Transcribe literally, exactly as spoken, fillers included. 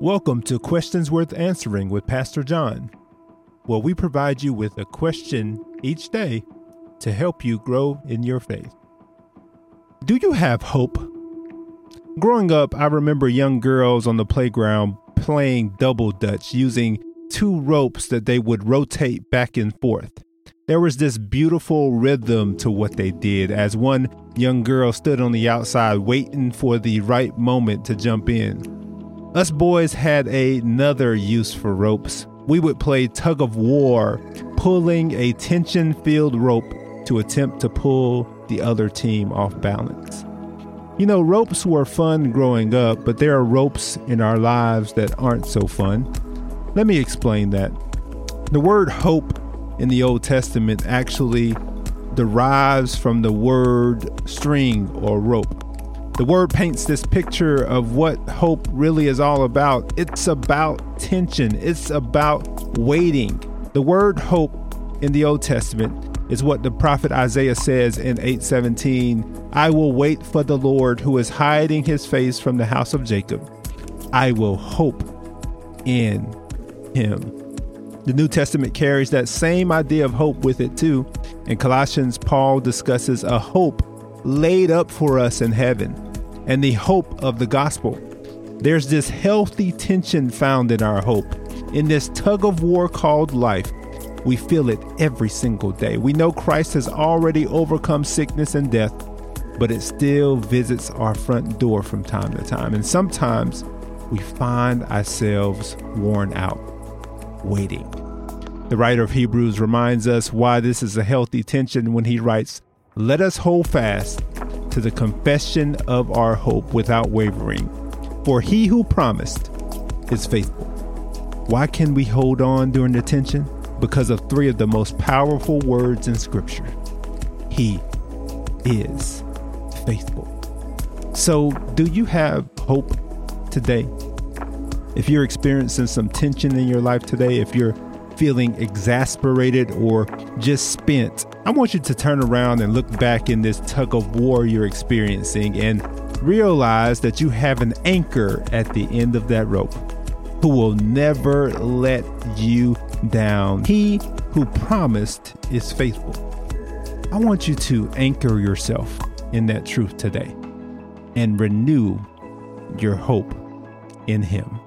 Welcome to Questions Worth Answering with Pastor John, where we provide you with a question each day to help you grow in your faith. Do you have hope? Growing up, I remember young girls on the playground playing double dutch using two ropes that they would rotate back and forth. There was this beautiful rhythm to what they did as one young girl stood on the outside waiting for the right moment to jump in. Us boys had another use for ropes. We would play tug of war, pulling a tension-filled rope to attempt to pull the other team off balance. You know, ropes were fun growing up, but there are ropes in our lives that aren't so fun. Let me explain that. The word hope in the Old Testament actually derives from the word string or rope. The word paints this picture of what hope really is all about. It's about tension. It's about waiting. The word hope in the Old Testament is what the prophet Isaiah says in eight seventeen. I will wait for the Lord who is hiding his face from the house of Jacob. I will hope in him. The New Testament carries that same idea of hope with it too. In Colossians, Paul discusses a hope laid up for us in heaven. And the hope of the gospel. There's this healthy tension found in our hope. In this tug of war called life, we feel it every single day. We know Christ has already overcome sickness and death, but it still visits our front door from time to time. And sometimes we find ourselves worn out, waiting. The writer of Hebrews reminds us why this is a healthy tension when he writes, let us hold fast to the confession of our hope without wavering, for he who promised is faithful. Why can we hold on during the tension? Because of three of the most powerful words in Scripture. He is faithful. So, do you have hope today? If you're experiencing some tension in your life today, if you're feeling exasperated or just spent, I want you to turn around and look back in this tug of war you're experiencing and realize that you have an anchor at the end of that rope who will never let you down. He who promised is faithful. I want you to anchor yourself in that truth today and renew your hope in him.